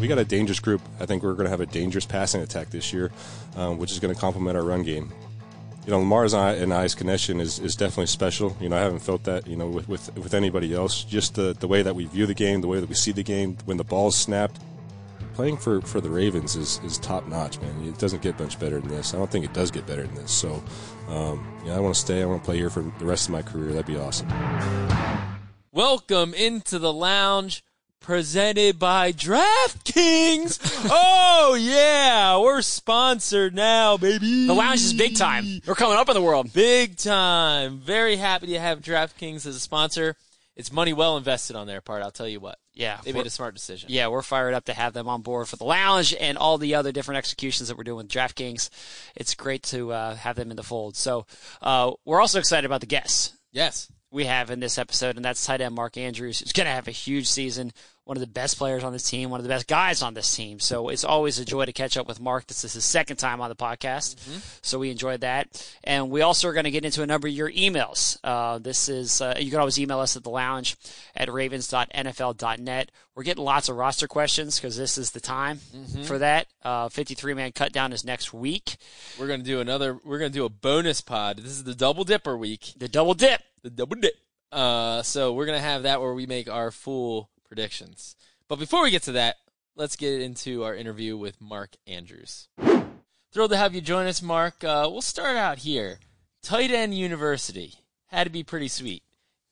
we got a dangerous group. I think we're going to have a dangerous passing attack this year, which is going to complement our run game. You know, Lamar's and I's connection is definitely special. You know, I haven't felt that, you know, with anybody else. Just the way that we view the game, the way that we see the game, when the ball's snapped. Playing for the Ravens is top-notch, man. It doesn't get much better than this. I don't think it does get better than this. So, yeah, I want to stay. I want to play here for the rest of my career. That'd be awesome. Welcome into the lounge, presented by DraftKings. Oh, yeah. We're sponsored now, baby. The lounge is big time. We're coming up in the world. Big time. Very happy to have DraftKings as a sponsor. It's money well invested on their part, I'll tell you what. Yeah. They made a smart decision. Yeah, we're fired up to have them on board for the lounge and all the other different executions that we're doing with DraftKings. It's great to have them in the fold. So we're also excited about the guests. Yes. We have in this episode, and that's tight end Mark Andrews. He's going to have a huge season. One of the best players on this team, one of the best guys on this team. So it's always a joy to catch up with Mark. This is his second time on the podcast, so we enjoyed that. And we also are going to get into a number of your emails. This is you can always email us at the lounge at ravens.nfl.net. We're getting lots of roster questions because this is the time for that. 53-man cutdown is next week. We're going to do a bonus pod. This is the double dipper week. The double dip. So we're going to have that where we make our full predictions. But before we get to that, let's get into our interview with Mark Andrews. Thrilled to have you join us, Mark. We'll start out here. Tight End University. Had to be pretty sweet.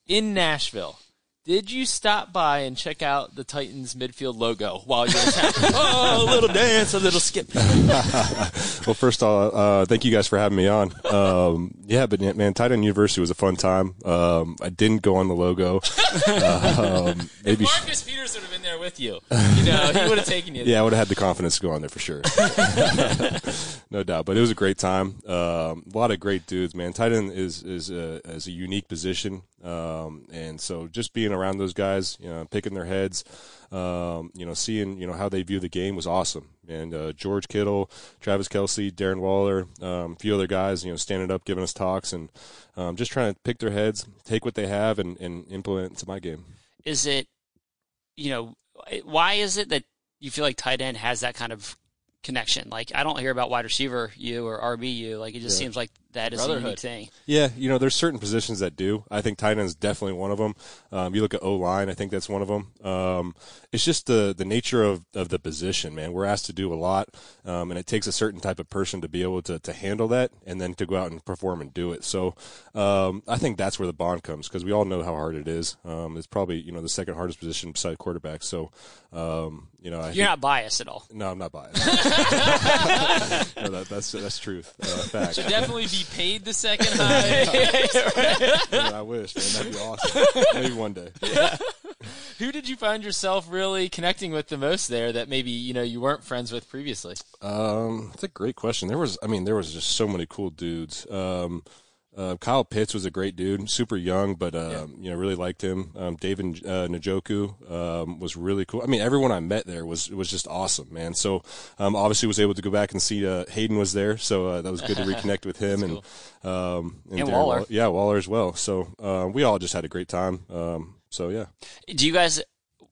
In Nashville. Did you stop by and check out the Titans midfield logo while you were attacking? Oh, a little dance, a little skip. Well, first of all, thank you guys for having me on. Yeah, but man, Tight End University was a fun time. I didn't go on the logo. Maybe if Marcus Peters would have been there with you, you know, he would have taken you there. Yeah, I would have had the confidence to go on there for sure. No doubt. But it was a great time. A lot of great dudes, man. Tight end is a unique position. And so just being around those guys, you know, picking their heads, you know, seeing, you know, how they view the game was awesome. And George Kittle, Travis Kelsey, Darren Waller, a few other guys, you know, standing up, giving us talks, and just trying to pick their heads, take what they have, and implement it to my game. Is it, you know, why is it that you feel like tight end has that kind of connection? Like, I don't hear about wide receiver you or RBU. Like, it just seems like that is a unique thing. Yeah, you know, there's certain positions that do. I think tight end is definitely one of them. You look at O-line, I think that's one of them. It's just the nature of the position, man. We're asked to do a lot, and it takes a certain type of person to be able to handle that and then to go out and perform and do it. So I think that's where the bond comes, because we all know how hard it is. It's probably, you know, the second hardest position beside quarterback. So, you know. You're not biased at all. No, I'm not biased. No, that's truth. Fact. Should definitely be paid the second highest. Man, I wish, man. That'd be awesome. Maybe one day. Yeah. Who did you find yourself really connecting with the most there that maybe, you know, you weren't friends with previously? That's a great question. There was just so many cool dudes. Kyle Pitts was a great dude, super young, but you know, really liked him. David Njoku was really cool. I mean, everyone I met there was just awesome, man. So obviously was able to go back and see Hayden was there, so that was good to reconnect with him. And cool. And Waller. Yeah, Waller as well. So we all just had a great time. So, yeah. Do you guys,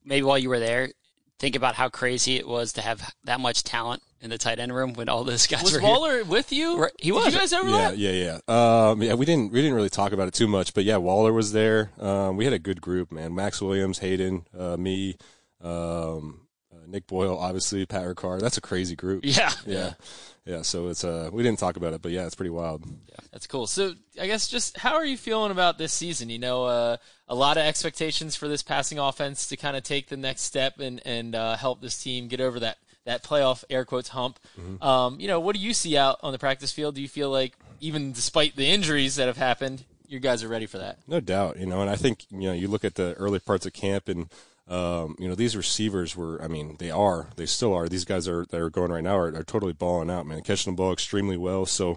maybe while you were there, think about how crazy it was to have that much talent in the tight end room when all those guys were here? Was Waller with you? Right. He was. Did you guys overlap? Yeah. Yeah, we didn't really talk about it too much, but yeah, Waller was there. We had a good group, man. Max Williams, Hayden, me, Nick Boyle, obviously, Pat Ricard. That's a crazy group. Yeah. So it's we didn't talk about it, but yeah, it's pretty wild. Yeah, that's cool. So I guess just how are you feeling about this season? You know, a lot of expectations for this passing offense to kind of take the next step and help this team get over that playoff air quotes hump. You know, what do you see out on the practice field? Do you feel like even despite the injuries that have happened, you guys are ready for that? No doubt, you know, and I think, you know, you look at the early parts of camp and, you know, these receivers were, I mean, they still are. These guys that are going right now are totally balling out, man, catching the ball extremely well. So,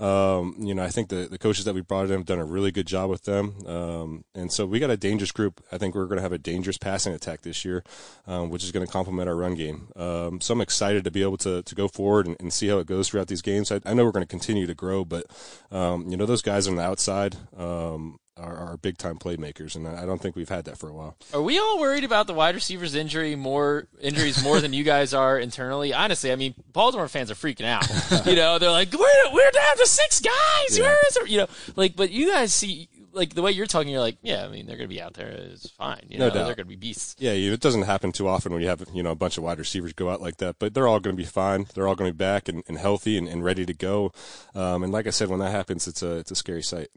you know, I think the coaches that we brought in have done a really good job with them. And so we got a dangerous group. I think we're going to have a dangerous passing attack this year, which is going to complement our run game. So I'm excited to be able to go forward and see how it goes throughout these games. I know we're going to continue to grow, but, you know, those guys on the outside, are big-time playmakers, and I don't think we've had that for a while. Are we all worried about the wide receivers' injuries more than you guys are internally? Honestly, I mean, Baltimore fans are freaking out. You know, they're like, we're down to 6 guys. Yeah. Where is it? You know, like, but you guys see, like, the way you're talking, you're like, yeah, I mean, they're going to be out there. It's fine. You know, no doubt. They're going to be beasts. Yeah, it doesn't happen too often when you have, you know, a bunch of wide receivers go out like that, but they're all going to be fine. They're all going to be back and healthy and ready to go. And like I said, when that happens, it's a scary sight.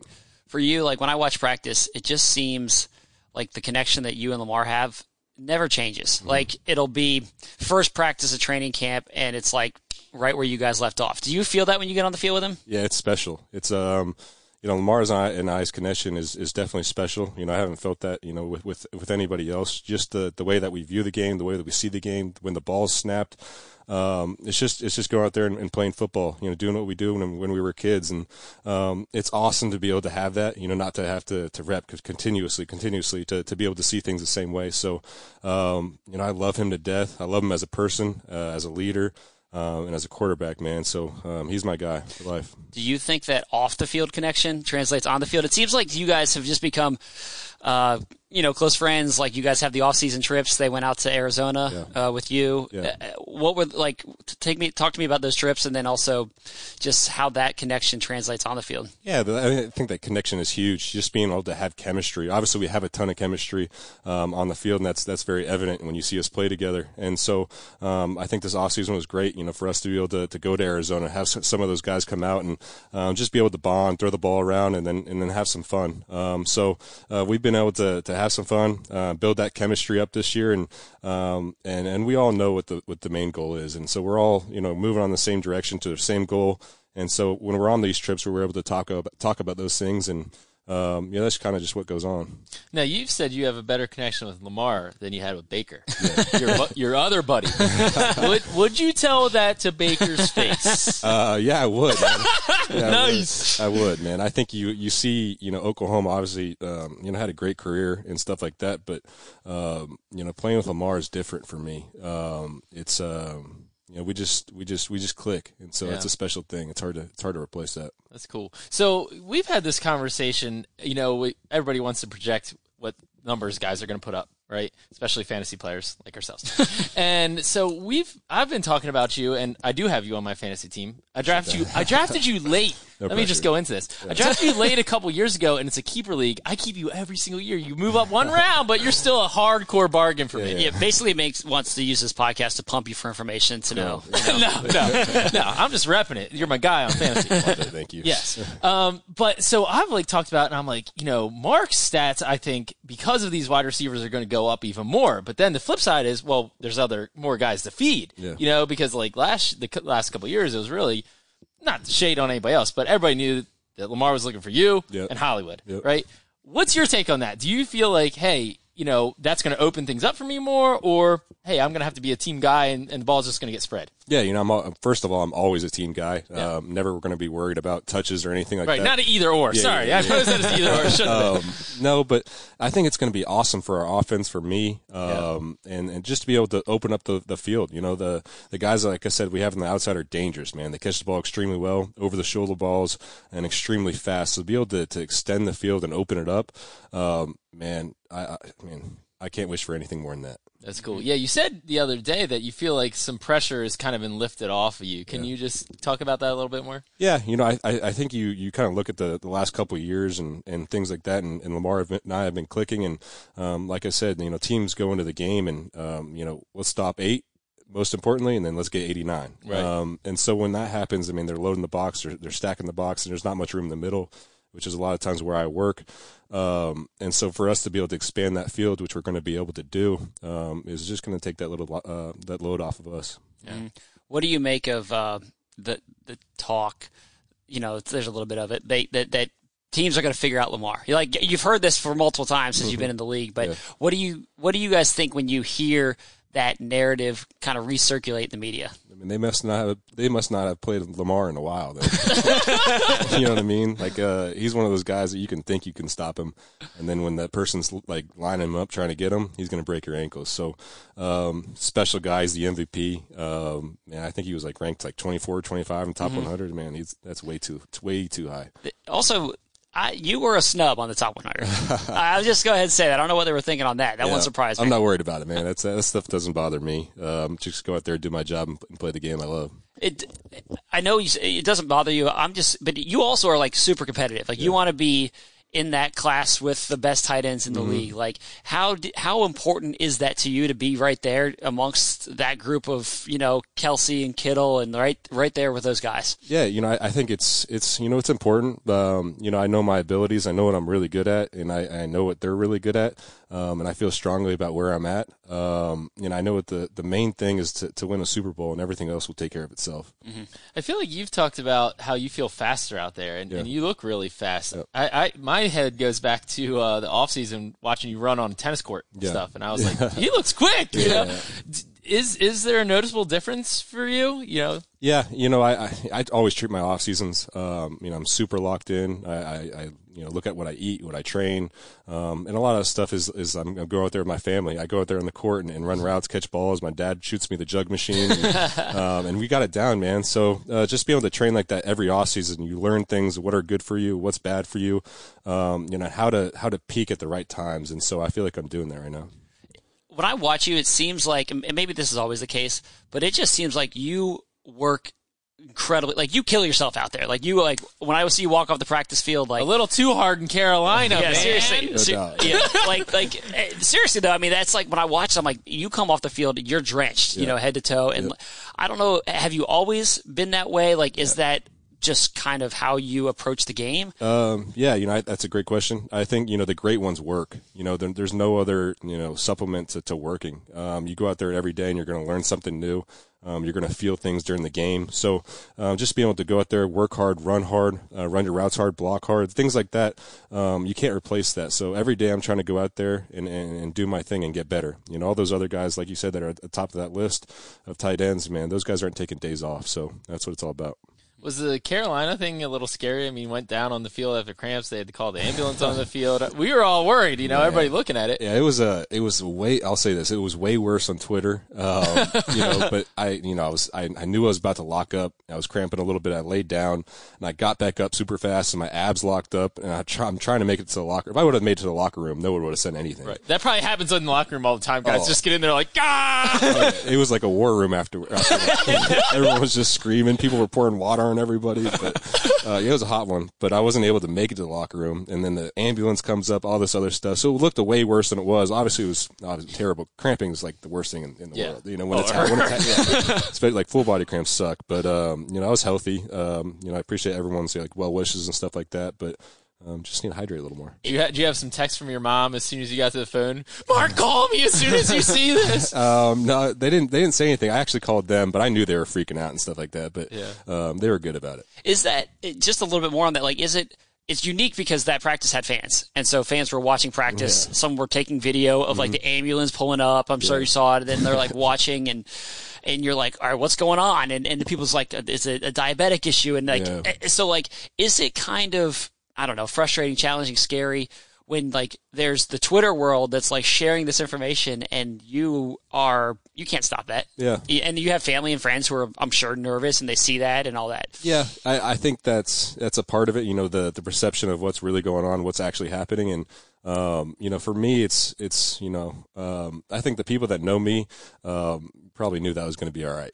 For you, like, when I watch practice, it just seems like the connection that you and Lamar have never changes. Mm-hmm. Like, it'll be first practice of training camp, and it's, like, right where you guys left off. Do you feel that when you get on the field with him? Yeah, it's special. It's, you know, Lamar's and I's connection is definitely special. You know, I haven't felt that, you know, with anybody else. Just the way that we view the game, the way that we see the game, when the ball's snapped. It's just going out there and playing football, you know, doing what we do when we were kids. And it's awesome to be able to have that, you know, not to have to rep continuously to be able to see things the same way. So, you know, I love him to death. I love him as a person, as a leader, and as a quarterback, man. So he's my guy for life. Do you think that off-the-field connection translates on the field? It seems like you guys have just become, you know, close friends. Like, you guys have the off-season trips. They went out to Arizona with you. Yeah. What were, like, talk to me about those trips, and then also just how that connection translates on the field. Yeah, I think that connection is huge. Just being able to have chemistry. Obviously, we have a ton of chemistry on the field, and that's very evident when you see us play together. And so I think this off-season was great, you know, for us to be able to go to Arizona, have some of those guys come out and just be able to bond, throw the ball around, and then have some fun. So we've been able to have some fun, build that chemistry up this year, and we all know what the main goal is, and so we're all, you know, moving on the same direction to the same goal. And so when we're on these trips, we're able to talk about those things, and you know, that's kind of just what goes on. Now, you've said you have a better connection with Lamar than you had with Baker, your other buddy. Would you tell that to Baker's face? Yeah, I would. Man. Yeah, nice. I would, man. I think you see, you know, Oklahoma obviously, you know, had a great career and stuff like that, but you know, playing with Lamar is different for me. It's you know, we just click, and so it's a special thing. It's hard to replace that. That's cool. So we've had this conversation. You know, everybody wants to project what numbers guys are going to put up, right? Especially fantasy players like ourselves. And so I've been talking about you, and I do have you on my fantasy team. I drafted you late. No Let pressure. Me just go into this. Yeah. I drafted you late a couple years ago, and it's a keeper league. I keep you every single year. You move up one round, but you're still a hardcore bargain for me. Yeah, basically wants to use this podcast to pump you for information to know. No. I'm just repping it. You're my guy on fantasy. Thank you. Yes. But so I've, like, talked about, and I'm like, you know, Mark's stats, I think, because of these wide receivers, are going to go up even more. But then the flip side is, well, there's more guys to feed. Yeah. You know, because, like, the last couple of years, it was really, not to shade on anybody else, but everybody knew that Lamar was looking for you and Hollywood, right? What's your take on that? Do you feel like, hey, you know, that's going to open things up for me more, or, hey, I'm going to have to be a team guy and the ball's just going to get spread? Yeah, you know, first of all, I'm always a team guy. Yeah. Never going to be worried about touches or anything like that. Right, not an either or. Yeah, sorry, I suppose that is either or. Shouldn't it? No, but I think it's going to be awesome for our offense, for me, and just to be able to open up the field. You know, the guys, like I said, we have on the outside are dangerous, man. They catch the ball extremely well, over-the-shoulder balls, and extremely fast. So to be able to extend the field and open it up, man, I mean, I can't wish for anything more than that. That's cool. Yeah, you said the other day that you feel like some pressure has kind of been lifted off of you. Can you just talk about that a little bit more? Yeah, you know, I think you kind of look at the last couple of years and things like that, and Lamar and I have been clicking. And like I said, you know, teams go into the game and, you know, let's stop 8. Most importantly, and then let's get 89. Right. And so when that happens, I mean, they're loading the box, they're stacking the box, and there's not much room in the middle, which is a lot of times where I work. And so for us to be able to expand that field, which we're going to be able to do, is just going to take that little that load off of us. Yeah. Mm. What do you make of the talk? You know, there's a little bit of it. That teams are going to figure out Lamar. You're like, you've heard this for multiple times since you've been in the league, but what do you guys think when you hear that narrative kind of recirculate in the media? I mean, they must not have played Lamar in a while. You know what I mean? Like, he's one of those guys that you can stop him, and then when that person's, like, lining him up trying to get him, he's going to break your ankles. So, special guy, he's the MVP. Man, I think he was, like, ranked, like, 24, 25 in top 100. Man, that's way too high. Also, You were a snub on the top 100. I'll just go ahead and say that. I don't know what they were thinking on that. That one surprised me. I'm not worried about it, man. That stuff doesn't bother me. I'm just go out there, do my job, and play the game I love. I know it doesn't bother you. But you also are like super competitive. Like you want to be in that class with the best tight ends in the league. Like how important is that to you to be right there amongst that group of, Kelsey and Kittle and right there with those guys? Yeah. I think it's it's important. I know my abilities. I know what I'm really good at and I know what they're really good at. And I feel strongly about where I'm at. I know what the main thing is to win a Super Bowl, and everything else will take care of itself. Mm-hmm. I feel like you've talked about how you feel faster out there, and you look really fast. Yeah. My head goes back to the offseason watching you run on tennis court and stuff, and I was like, he looks quick, you know? Yeah. Is there a noticeable difference for you? Yeah, I always treat my off seasons. I'm super locked in. I look at what I eat, what I train, and a lot of stuff is I go out there with my family. I go out there on the court and run routes, catch balls. My dad shoots me the jug machine, and we got it down, man. So just being able to train like that every off season, you learn things: what are good for you, what's bad for you, how to peak at the right times. And so I feel like I'm doing that right now. When I watch you, it seems like, and maybe this is always the case, but it just seems like you work incredibly. Like you kill yourself out there. Like you, like when I see you walk off the practice field, like a little too hard in Carolina. Yeah, man. Seriously. No doubt. Like seriously though. I mean, that's like when I watch. I'm like, you come off the field, you're drenched, head to toe. And I don't know. Have you always been that way? Like, is that just kind of how you approach the game? That's a great question. I think, the great ones work. There's no other, supplement to working. You go out there every day and you're going to learn something new. You're going to feel things during the game. So just being able to go out there, work hard, run your routes hard, block hard, things like that, you can't replace that. So every day I'm trying to go out there and do my thing and get better. All those other guys, like you said, that are at the top of that list of tight ends, man, those guys aren't taking days off. So that's what it's all about. Was the Carolina thing a little scary? I mean, went down on the field after cramps. They had to call the ambulance on the field. We were all worried, everybody looking at it. Yeah, it was way. I'll say this: it was way worse on Twitter. But I knew I was about to lock up. I was cramping a little bit. I laid down and I got back up super fast, and my abs locked up. And I'm trying to make it to the locker. If I would have made it to the locker room, no one would have said anything. Right. That probably happens in the locker room all the time, guys. Oh. Just get in there like It was like a war room after. Everyone was just screaming. People were pouring water on everybody, but it was a hot one. But I wasn't able to make it to the locker room, and then the ambulance comes up, all this other stuff. So it looked way worse than it was. Obviously, it was terrible. Cramping is like the worst thing in the world. It's like full body cramps suck. But I was healthy. I appreciate everyone saying like well wishes and stuff like that. But just need to hydrate a little more. Do you have some text from your mom as soon as you got to the phone? Mark, call me as soon as you see this. No, they didn't say anything. I actually called them, but I knew they were freaking out and stuff like that. But they were good about it. Is that just a little bit more on that? Like, is it? It's unique because that practice had fans, and so fans were watching practice. Yeah. Some were taking video of like the ambulance pulling up. I'm sure you saw it. And then they're like watching and you're like, all right, what's going on? And the people's like, is it a diabetic issue? And like, so like, is it kind of I don't know, frustrating, challenging, scary when like there's the Twitter world that's like sharing this information and you can't stop that. Yeah. And you have family and friends who are, I'm sure, nervous and they see that and all that. Yeah. I think that's a part of it. The perception of what's really going on, what's actually happening. And, for me, I think the people that know me, probably knew that was going to be all right.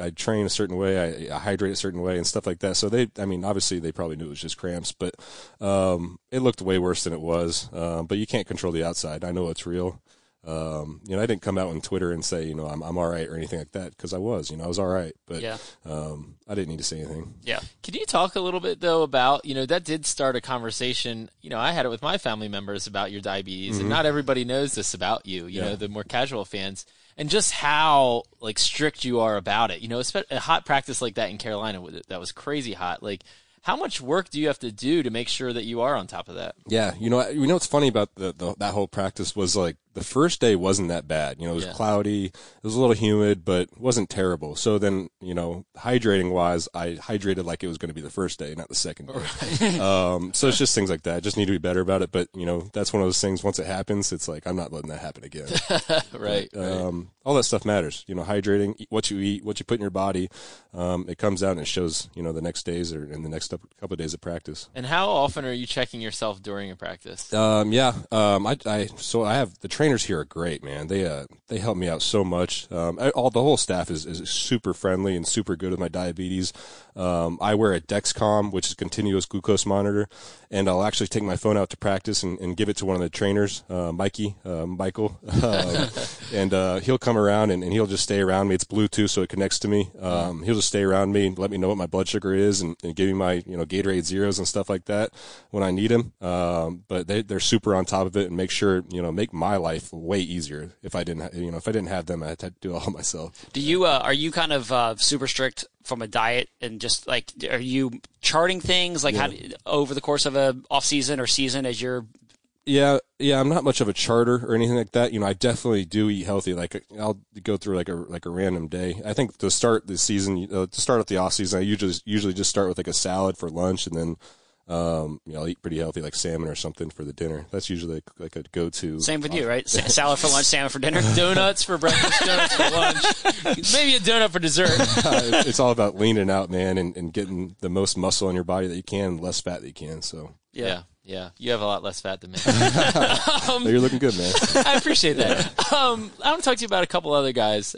I train a certain way, I hydrate a certain way and stuff like that. So obviously they probably knew it was just cramps, but it looked way worse than it was. But you can't control the outside. I know it's real. I didn't come out on Twitter and say, I'm all right or anything like that, because I was all right, but I didn't need to say anything. Yeah. Can you talk a little bit, though, about, that did start a conversation. I had it with my family members about your diabetes, and not everybody knows this about you, you know, the more casual fans. And just how, like, strict you are about it. A hot practice like that in Carolina that was crazy hot. Like, how much work do you have to do to make sure that you are on top of that? Yeah. What's funny about that whole practice was, like, the first day wasn't that bad. You know, it was cloudy, it was a little humid, but it wasn't terrible. So then, you know, hydrating-wise, I hydrated like it was going to be the first day, not the second day. Right. So it's just things like that. I just need to be better about it. But, you know, that's one of those things, once it happens, it's like, I'm not letting that happen again. Right, but, right. All that stuff matters. You know, hydrating, what you eat, what you put in your body, it comes out and it shows, you know, the next days or in the next couple of days of practice. And how often are you checking yourself during a practice? So I have, the trainers here are great, man. They help me out so much. The whole staff is super friendly and super good with my diabetes. I wear a Dexcom, which is a continuous glucose monitor, and I'll actually take my phone out to practice and give it to one of the trainers, Michael, and he'll come around and he'll just stay around me. It's Bluetooth, so it connects to me. He'll just stay around me and let me know what my blood sugar is and give me my, you know, Gatorade Zeros and stuff like that when I need them. But they're super on top of it and make sure, you know, make my life way easier. If I didn't have them, I had to do it all myself. Do you are you kind of super strict from a diet and just like, are you charting things like how over the course of a off season or season as you're? Yeah, I'm not much of a charter or anything like that. You know, I definitely do eat healthy. Like, I'll go through like a random day. I think to start the season, to start up the off season, I usually just start with like a salad for lunch, and then you know, I'll eat pretty healthy, like salmon or something for the dinner. That's usually like a go-to. Same with you, right? Salad for lunch, salmon for dinner, donuts for breakfast, donuts for lunch, maybe a donut for dessert. It's all about leaning out, man, and getting the most muscle in your body that you can, and less fat that you can. So yeah, you have a lot less fat than me. You're looking good, man. I appreciate that. I want to talk to you about a couple other guys.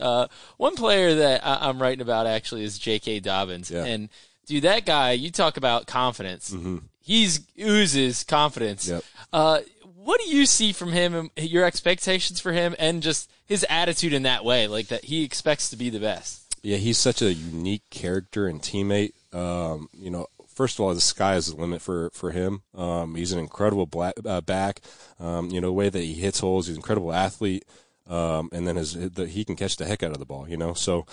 One player that I'm writing about actually is J.K. Dobbins, and dude, that guy, you talk about confidence. Mm-hmm. He oozes confidence. Yep. What do you see from him and your expectations for him and just his attitude in that way, like that he expects to be the best? Yeah, he's such a unique character and teammate. You know, first of all, the sky is the limit for him. He's an incredible back. You know, the way that he hits holes, he's an incredible athlete. And then he can catch the heck out of the ball, you know. So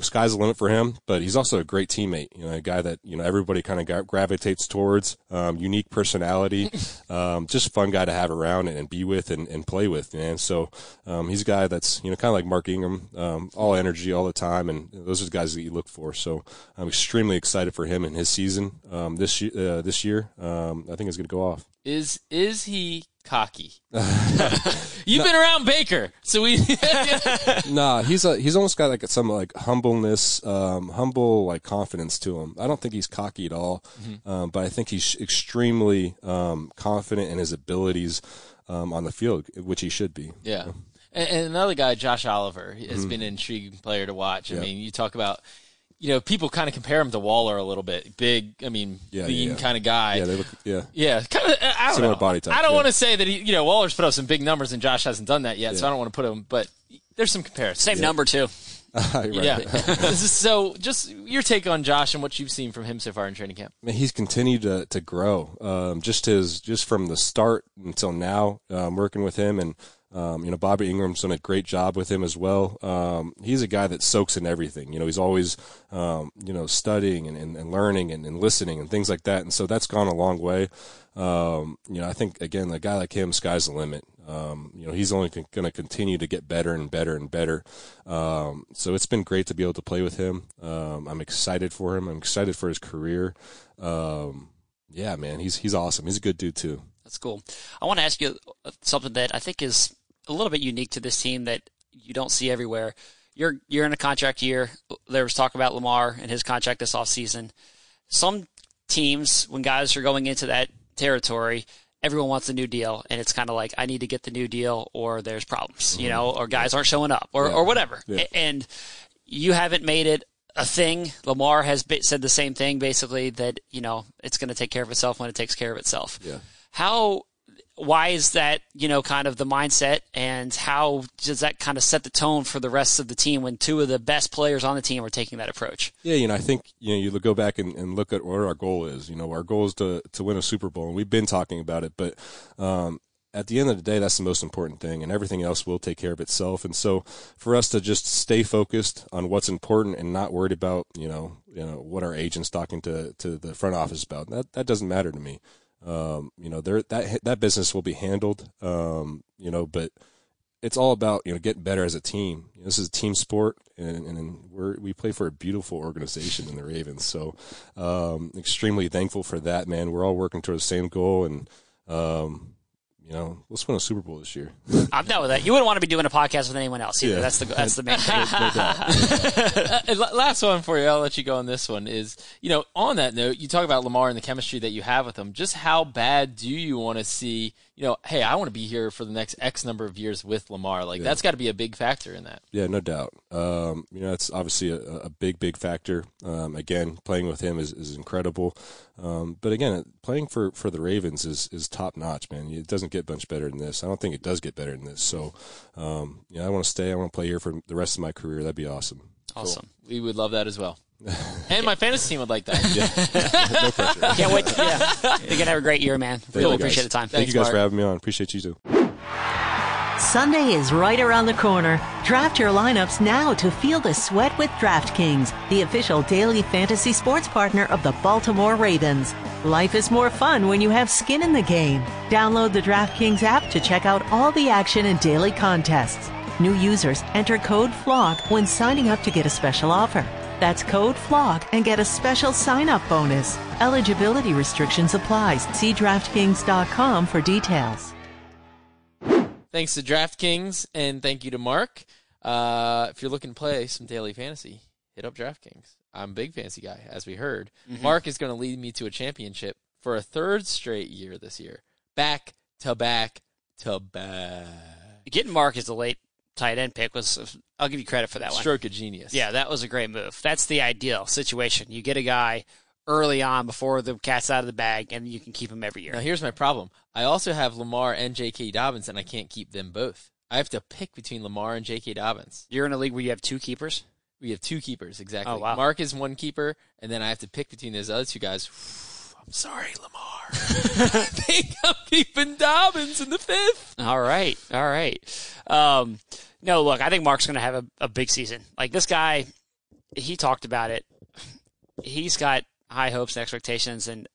sky's the limit for him, but he's also a great teammate, you know, a guy that, you know, everybody kind of gravitates towards, unique personality, just fun guy to have around and be with and play with, man. So he's a guy that's, you know, kind of like Mark Ingram, all energy all the time, and those are the guys that you look for. So I'm extremely excited for him and his season this year. I think it's going to go off. Is he cocky? You've been around Baker, so we. He's almost got like some like humbleness, humble like confidence to him. I don't think he's cocky at all, but I think he's extremely confident in his abilities on the field, which he should be. Yeah, and another guy, Josh Oliver, has been an intriguing player to watch. I mean, you talk about. You know, people kind of compare him to Waller a little bit. Big, I mean, lean kind of guy. Yeah, they look, kind of, I don't know. Body type, I don't want to say that, you know, Waller's put up some big numbers and Josh hasn't done that yet, so I don't want to put him, but there's some comparison. Same number, too. So just your take on Josh and what you've seen from him so far in training camp. Man, he's continued to grow. Just from the start until now, working with him and, you know, Bobby Ingram's done a great job with him as well. He's a guy that soaks in everything. You know, he's always, you know, studying and learning and listening and things like that. And so that's gone a long way. You know, I think, again, a guy like him, sky's the limit. You know, he's only going to continue to get better and better and better. So it's been great to be able to play with him. I'm excited for him. I'm excited for his career. Yeah, man, he's awesome. He's a good dude, too. That's cool. I want to ask you something that I think is a little bit unique to this team that you don't see everywhere. You're in a contract year. There was talk about Lamar and his contract this offseason. Some teams, when guys are going into that territory, everyone wants a new deal, and it's kind of like, I need to get the new deal or there's problems, you know, or guys aren't showing up or whatever. Yeah. And you haven't made it a thing. Lamar has said the same thing, basically, that, you know, it's going to take care of itself when it takes care of itself. Yeah. Why is that, you know, kind of the mindset, and how does that kind of set the tone for the rest of the team when two of the best players on the team are taking that approach? Yeah, you know, I think, you know, you go back and look at what our goal is. You know, our goal is to win a Super Bowl, and we've been talking about it, but at the end of the day, that's the most important thing, and everything else will take care of itself. And so for us to just stay focused on what's important and not worried about, you know what our agent's talking to the front office about, that doesn't matter to me. You know, that business will be handled, you know, but it's all about, you know, getting better as a team. You know, this is a team sport, and we play for a beautiful organization in the Ravens. So extremely thankful for that, man. We're all working towards the same goal, and you know, let's win a Super Bowl this year. I'm done with that. You wouldn't want to be doing a podcast with anyone else either. Yeah. That's the main thing. Last one for you. I'll let you go on this one is, you know, on that note, you talk about Lamar and the chemistry that you have with him. Just how bad do you want to see, you know, hey, I want to be here for the next X number of years with Lamar. Like, that's got to be a big factor in that. Yeah, no doubt. You know, it's obviously a big, big factor. Again, playing with him is incredible. But again, playing for the Ravens is top notch, man. It doesn't get much better than this. I don't think it does get better than this. So, you know, I want to stay. I want to play here for the rest of my career. That'd be awesome. Awesome. Cool. We would love that as well. And my fantasy team would like that. Yeah. No pressure. Can't wait. Yeah. You're going to have a great year, man. Really appreciate the time. Thank you guys, Mark, for having me on. Appreciate you too. Sunday is right around the corner. Draft your lineups now to feel the sweat with DraftKings, the official daily fantasy sports partner of the Baltimore Ravens. Life is more fun when you have skin in the game. Download the DraftKings app to check out all the action and daily contests. New users enter code FLOG when signing up to get a special offer. That's code FLOG and get a special sign-up bonus. Eligibility restrictions apply. See DraftKings.com for details. Thanks to DraftKings, and thank you to Mark. If you're looking to play some daily fantasy, hit up DraftKings. I'm a big fantasy guy, as we heard. Mm-hmm. Mark is going to lead me to a championship for a third straight year this year. Back to back to back. Getting Mark as the late tight end pick was, I'll give you credit for that one. Stroke of genius. Yeah, that was a great move. That's the ideal situation. You get a guy early on before the cat's out of the bag, and you can keep him every year. Now, here's my problem. I also have Lamar and J.K. Dobbins, and I can't keep them both. I have to pick between Lamar and J.K. Dobbins. You're in a league where you have two keepers? We have two keepers, exactly. Oh, wow. Mark is one keeper, and then I have to pick between those other two guys. I'm sorry, Lamar. I think I'm keeping Dobbins in the fifth. All right. No, look, I think Mark's going to have a big season. Like, this guy, he talked about it. He's got high hopes and expectations, and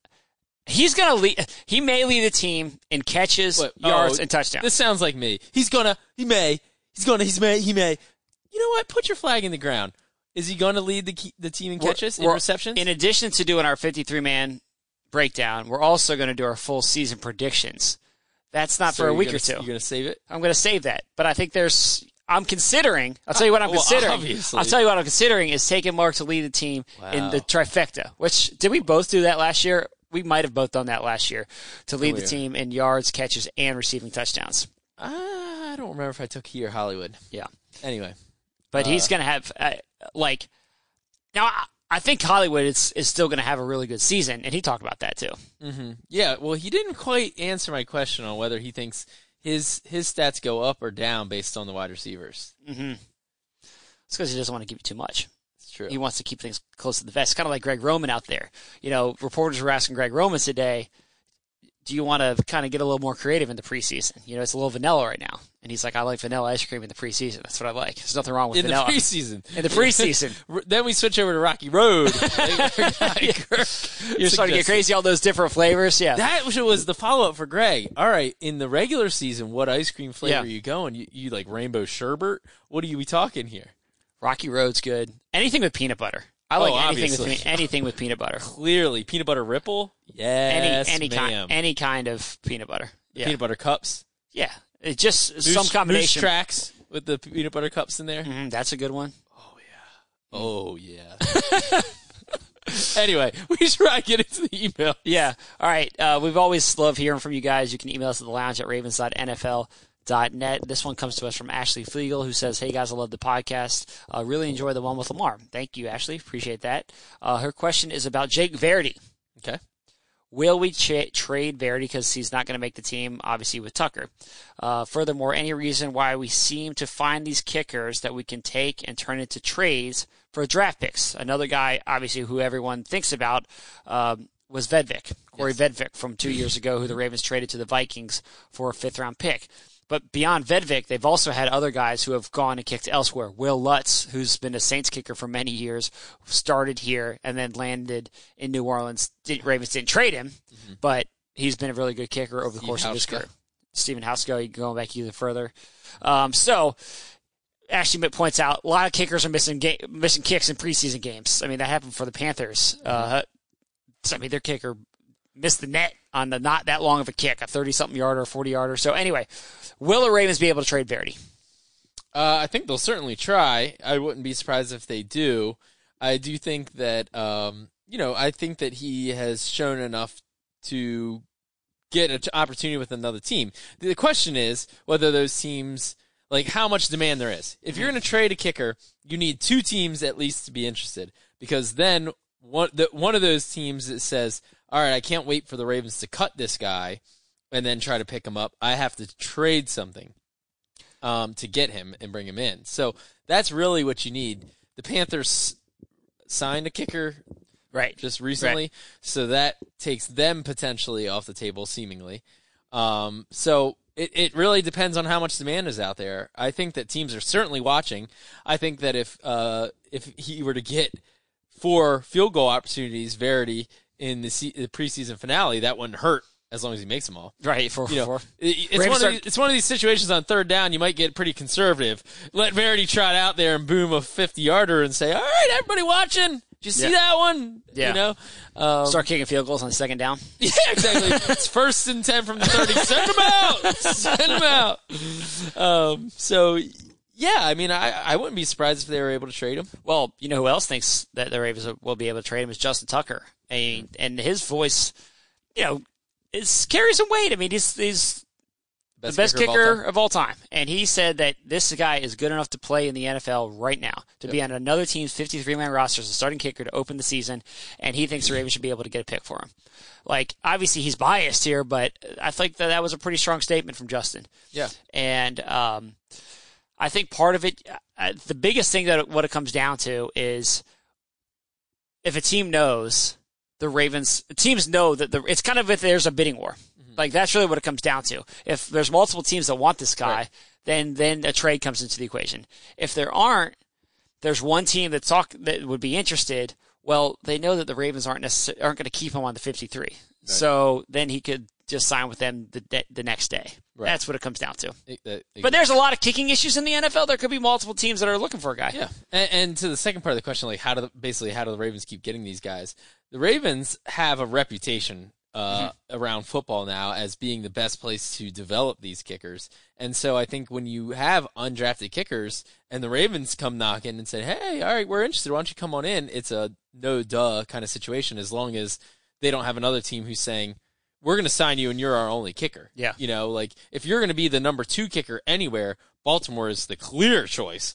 he's going to lead. He may lead the team in catches, yards, and touchdowns. This sounds like me. He may. You know what? Put your flag in the ground. Is he going to lead the team in catches and receptions? In addition to doing our 53-man breakdown, we're also going to do our full season predictions. That's not for a week or two. You're going to save it? I'm going to save that. But I think I'm considering. I'll tell you what I'm considering. Obviously. I'll tell you what I'm considering is taking Mark to lead the team in the trifecta, which did we both do that last year? We might have both done that last year to lead the team in yards, catches, and receiving touchdowns. I don't remember if I took he or Hollywood. Yeah. Anyway. But he's going to have, now I think Hollywood is still going to have a really good season, and he talked about that too. Mm-hmm. Yeah, well, he didn't quite answer my question on whether he thinks his stats go up or down based on the wide receivers. Mm-hmm. It's because he doesn't want to give you too much. It's true. He wants to keep things close to the vest. It's kind of like Greg Roman out there. You know, reporters were asking Greg Roman today, do you want to kind of get a little more creative in the preseason? You know, it's a little vanilla right now. And he's like, I like vanilla ice cream in the preseason. That's what I like. There's nothing wrong with vanilla. In the preseason. Then we switch over to Rocky Road. You're starting to get crazy, all those different flavors. Yeah. That was the follow-up for Greg. All right, in the regular season, what ice cream flavor are you going? You like rainbow sherbet? What are you talking here? Rocky Road's good. Anything with peanut butter. I like anything with peanut butter. Clearly. Peanut butter ripple? Yes, any kind of peanut butter. Yeah. Peanut butter cups? Yeah. It's just some combination. Moose tracks with the peanut butter cups in there? Mm-hmm, that's a good one. Oh, yeah. Anyway, we should probably get into the email. Yeah. All right. We've always loved hearing from you guys. You can email us at thelounge@ravens.nfl.net. This one comes to us from Ashley Flegel, who says, hey guys, I love the podcast. Really enjoy the one with Lamar. Thank you, Ashley. Appreciate that. Her question is about Jake Verdi. Okay. Will we trade Verdi because he's not going to make the team, obviously, with Tucker? Furthermore, any reason why we seem to find these kickers that we can take and turn into trades for draft picks? Another guy, obviously, who everyone thinks about was Vedvik, Corey Vedvik from 2 years ago, who the Ravens traded to the Vikings for a fifth-round pick. But beyond Vedvik, they've also had other guys who have gone and kicked elsewhere. Will Lutz, who's been a Saints kicker for many years, started here and then landed in New Orleans. Ravens didn't trade him, but he's been a really good kicker over the course of his career. Steven Hauschka going back even further. So Ashley Mitt points out a lot of kickers are missing kicks in preseason games. I mean, that happened for the Panthers. I mean, their kicker missed the net on the not that long of a kick, a 30-something yarder, 40-yarder. So anyway, will the Ravens be able to trade Verdi? I think they'll certainly try. I wouldn't be surprised if they do. I do think that, I think that he has shown enough to get an opportunity with another team. The question is whether those teams, like how much demand there is. If you're going to trade a kicker, you need two teams at least to be interested, because then one of those teams that says, all right, I can't wait for the Ravens to cut this guy and then try to pick him up. I have to trade something to get him and bring him in. So that's really what you need. The Panthers signed a kicker just recently, so that takes them potentially off the table, seemingly. So it really depends on how much demand is out there. I think that teams are certainly watching. I think that if he were to get 4 field goal opportunities, Verdi, in the preseason finale, that wouldn't hurt as long as he makes them all. Right. It's one of these situations on third down you might get pretty conservative. Let Verdi trot out there and boom a 50-yarder and say, all right, everybody watching. Did you see that one? Yeah. You know? Start kicking field goals on second down. Yeah, exactly. It's 1st and 10 from the 30. Send them out. Send them out. I wouldn't be surprised if they were able to trade him. Well, you know who else thinks that the Ravens will be able to trade him is Justin Tucker. And his voice, it carries some weight. I mean, he's the best kicker of all time. And he said that this guy is good enough to play in the NFL right now, to be on another team's 53-man roster as a starting kicker to open the season, and he thinks the Ravens should be able to get a pick for him. Like, obviously he's biased here, but I think that was a pretty strong statement from Justin. Yeah. And I think part of it, the biggest thing what it comes down to is if a team knows teams know that it's kind of if there's a bidding war. Like, that's really what it comes down to. If there's multiple teams that want this guy, then a trade comes into the equation. If there aren't, there's one team that would be interested. Well, they know that the Ravens aren't going to keep him on the 53. Right. So then he could just sign with them the next day. Right. That's what it comes down to. But there's a lot of kicking issues in the NFL. There could be multiple teams that are looking for a guy. Yeah, and to the second part of the question, like how do the Ravens keep getting these guys? The Ravens have a reputation around football now as being the best place to develop these kickers. And so I think when you have undrafted kickers and the Ravens come knocking and say, hey, all right, we're interested, why don't you come on in? It's a no-duh kind of situation, as long as they don't have another team who's saying, we're going to sign you and you're our only kicker. Yeah. If you're going to be the number 2 kicker anywhere, Baltimore is the clear choice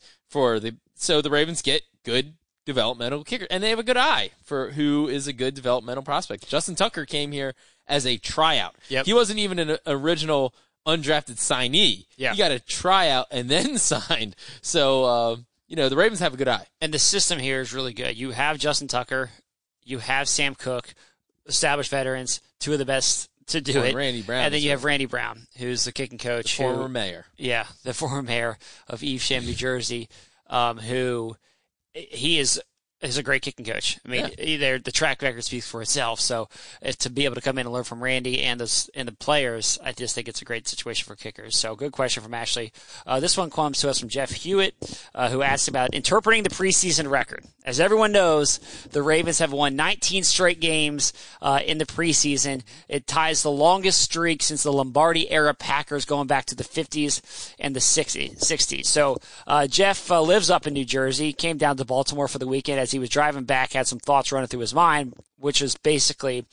so the Ravens get good developmental kicker, and they have a good eye for who is a good developmental prospect. Justin Tucker came here as a tryout. Yep. He wasn't even an original undrafted signee. Yeah. He got a tryout and then signed. So, the Ravens have a good eye. And the system here is really good. You have Justin Tucker. You have Sam Cook, established veterans, 2 of the best to do it. Randy Brown. And then you have Randy Brown, who's the kicking coach. Former mayor. Yeah, the former mayor of Evesham, New Jersey, who... He is a great kicking coach. I mean, the track record speaks for itself. So to be able to come in and learn from Randy and the players, I just think it's a great situation for kickers. So good question from Ashley. This one comes to us from Jeff Hewitt, who asked about interpreting the preseason record. As everyone knows, the Ravens have won 19 straight games in the preseason. It ties the longest streak since the Lombardi-era Packers going back to the 50s and the 60s. So Jeff lives up in New Jersey, came down to Baltimore for the weekend. As he was driving back, had some thoughts running through his mind, which is basically,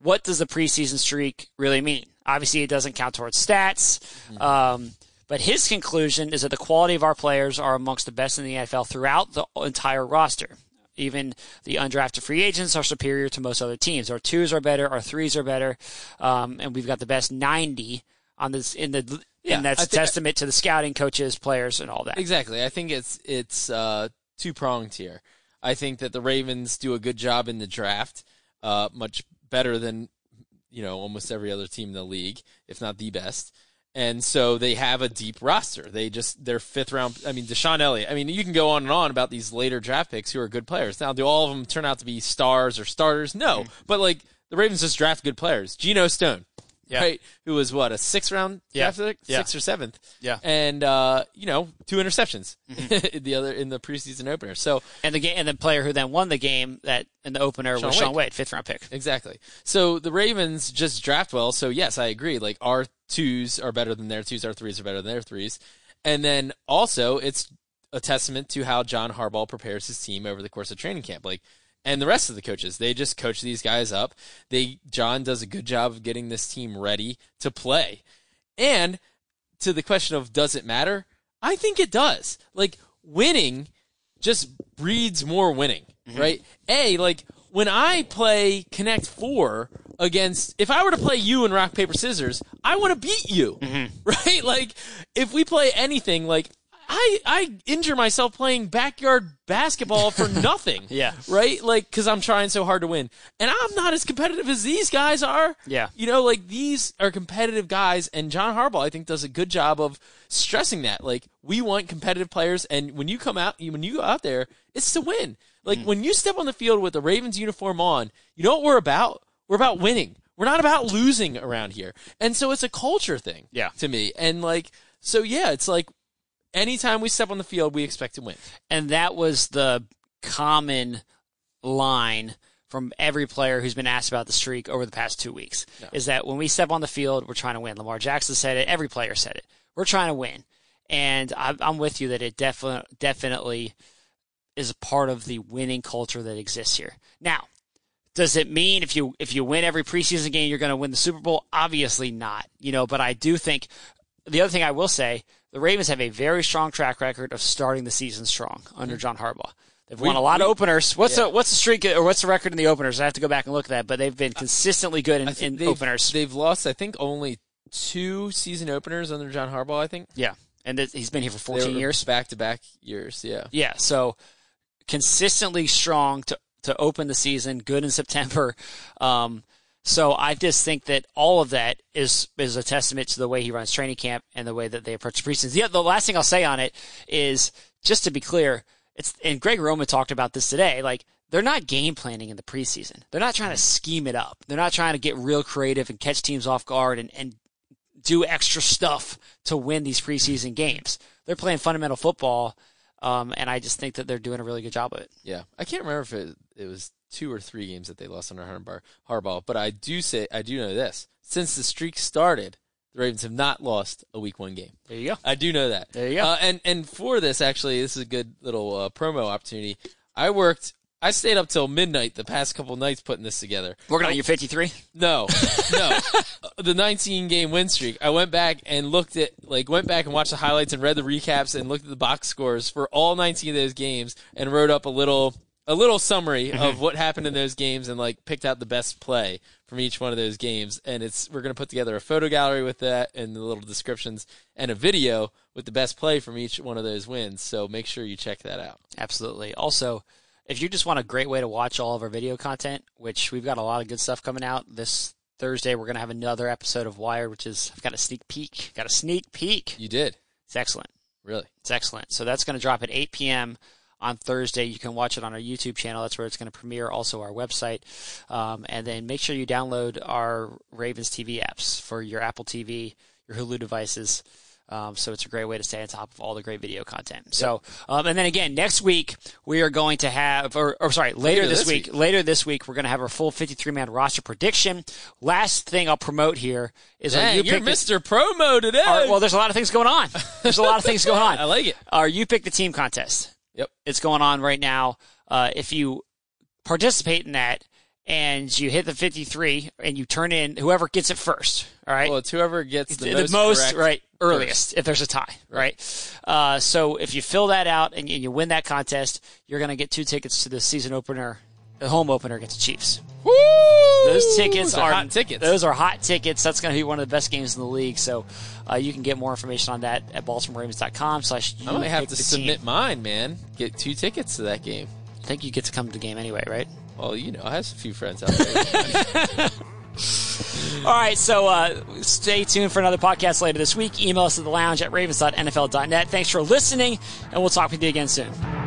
what does the preseason streak really mean? Obviously, it doesn't count towards stats, but his conclusion is that the quality of our players are amongst the best in the NFL throughout the entire roster. Even the undrafted free agents are superior to most other teams. Our 2s are better, our 3s are better, and we've got the best 90 on this and that's testament to the scouting, coaches, players, and all that. Exactly. I think it's two-pronged here. I think that the Ravens do a good job in the draft, much better than, almost every other team in the league, if not the best. And so they have a deep roster. Their 5th round, Deshaun Elliott. You can go on and on about these later draft picks who are good players. Now, do all of them turn out to be stars or starters? No. But the Ravens just draft good players. Geno Stone. yeah. right? Who was what, a sixth-round draft pick? Yeah. Sixth or seventh. Yeah. And, you know, 2 interceptions in the preseason opener. So And the player who then won the game that in the opener was Sean Wade, fifth-round pick. Exactly. So the Ravens just draft well. So, yes, I agree. Like, our twos are better than their twos. Our threes are better than their threes. And then also it's a testament to how John Harbaugh prepares his team over the course of training camp. Like, and the rest of the coaches, they just coach these guys up. John does a good job of getting this team ready to play. And to the question of, does it matter? I think it does. Like, winning just breeds more winning, right? Like, when I play Connect Four against, if I were to play you in rock, paper, scissors, I want to beat you, right? Like, if we play anything, like, I injure myself playing backyard basketball for nothing. Right? Like, because I'm trying so hard to win. And I'm not as competitive as these guys are. You know, like, these are competitive guys. And John Harbaugh, I think, does a good job of stressing that. Like, we want competitive players. And when you come out, when you go out there, it's to win. Like, when you step on the field with the Ravens uniform on, you know what we're about? We're about winning. We're not about losing around here. And so it's a culture thing to me. And, like, so, yeah, it's like, anytime we step on the field, we expect to win. And that was the common line from every player who's been asked about the streak over the past 2 weeks, is that when we step on the field, we're trying to win. Lamar Jackson said it. Every player said it. We're trying to win. And I'm with you that it definitely is a part of the winning culture that exists here. Now, does it mean if you win every preseason game, you're going to win the Super Bowl? Obviously not. You know, but I do think the other thing I will say, the Ravens have a very strong track record of starting the season strong under John Harbaugh. They've won a lot of openers. What's the streak or what's the record in the openers? I have to go back and look at that, but they've been consistently good in openers. They've lost, I think, only 2 season openers under John Harbaugh, I think. Yeah, and he's been here for 14 years. Back-to-back years, yeah. Yeah, so consistently strong to open the season, good in September. So I just think that all of that is a testament to the way he runs training camp and the way that they approach the preseason. The last thing I'll say on it is, just to be clear, and Greg Roman talked about this today, like, they're not game planning in the preseason. They're not trying to scheme it up. They're not trying to get real creative and catch teams off guard and do extra stuff to win these preseason games. They're playing fundamental football, and I just think that they're doing a really good job of it. Yeah. I can't remember if it was 2 or 3 games that they lost under Harbaugh, but I do know this: since the streak started, the Ravens have not lost a Week 1 game. There you go. I do know that. There you go. And for this, actually, this is a good little promo opportunity. I stayed up till midnight the past couple nights putting this together. Working on your 53? No. The 19-game win streak. I went back and watched the highlights and read the recaps and looked at the box scores for all 19 of those games and wrote up a little summary of what happened in those games and, like, picked out the best play from each one of those games. And we're going to put together a photo gallery with that and the little descriptions and a video with the best play from each one of those wins. So make sure you check that out. Absolutely. Also, if you just want a great way to watch all of our video content, which we've got a lot of good stuff coming out this Thursday, we're going to have another episode of Wired, which is, I've got a sneak peek. You did. It's excellent. Really? It's excellent. So that's going to drop at 8 p.m., on Thursday. You can watch it on our YouTube channel. That's where it's going to premiere, also our website. And then make sure you download our Ravens TV apps for your Apple TV, your Hulu devices. So it's a great way to stay on top of all the great video content. So, and then again, next week we are going to have, later this week, we're going to have our full 53-man roster prediction. Last thing I'll promote here is you're Mr. Promo today. Well, there's a lot of things going on. I like it. Our You Pick the Team contest. Yep. It's going on right now. If you participate in that and you hit the 53 and you turn in whoever gets it first, all right? Well, it's whoever gets the most right earliest first, if there's a tie, right? So if you fill that out and you win that contest, you're going to get 2 tickets to the season opener. The home opener against the Chiefs. Woo! Those are hot tickets. That's going to be one of the best games in the league. So you can get more information on that at BaltimoreRavens.com/YouPickTheTeam. I might have to submit mine, man. Get 2 tickets to that game. I think you get to come to the game anyway, right? Well, you know, I have a few friends out there. All right, so stay tuned for another podcast later this week. Email us at thelounge@ravens.nfl.net. Thanks for listening, and we'll talk with you again soon.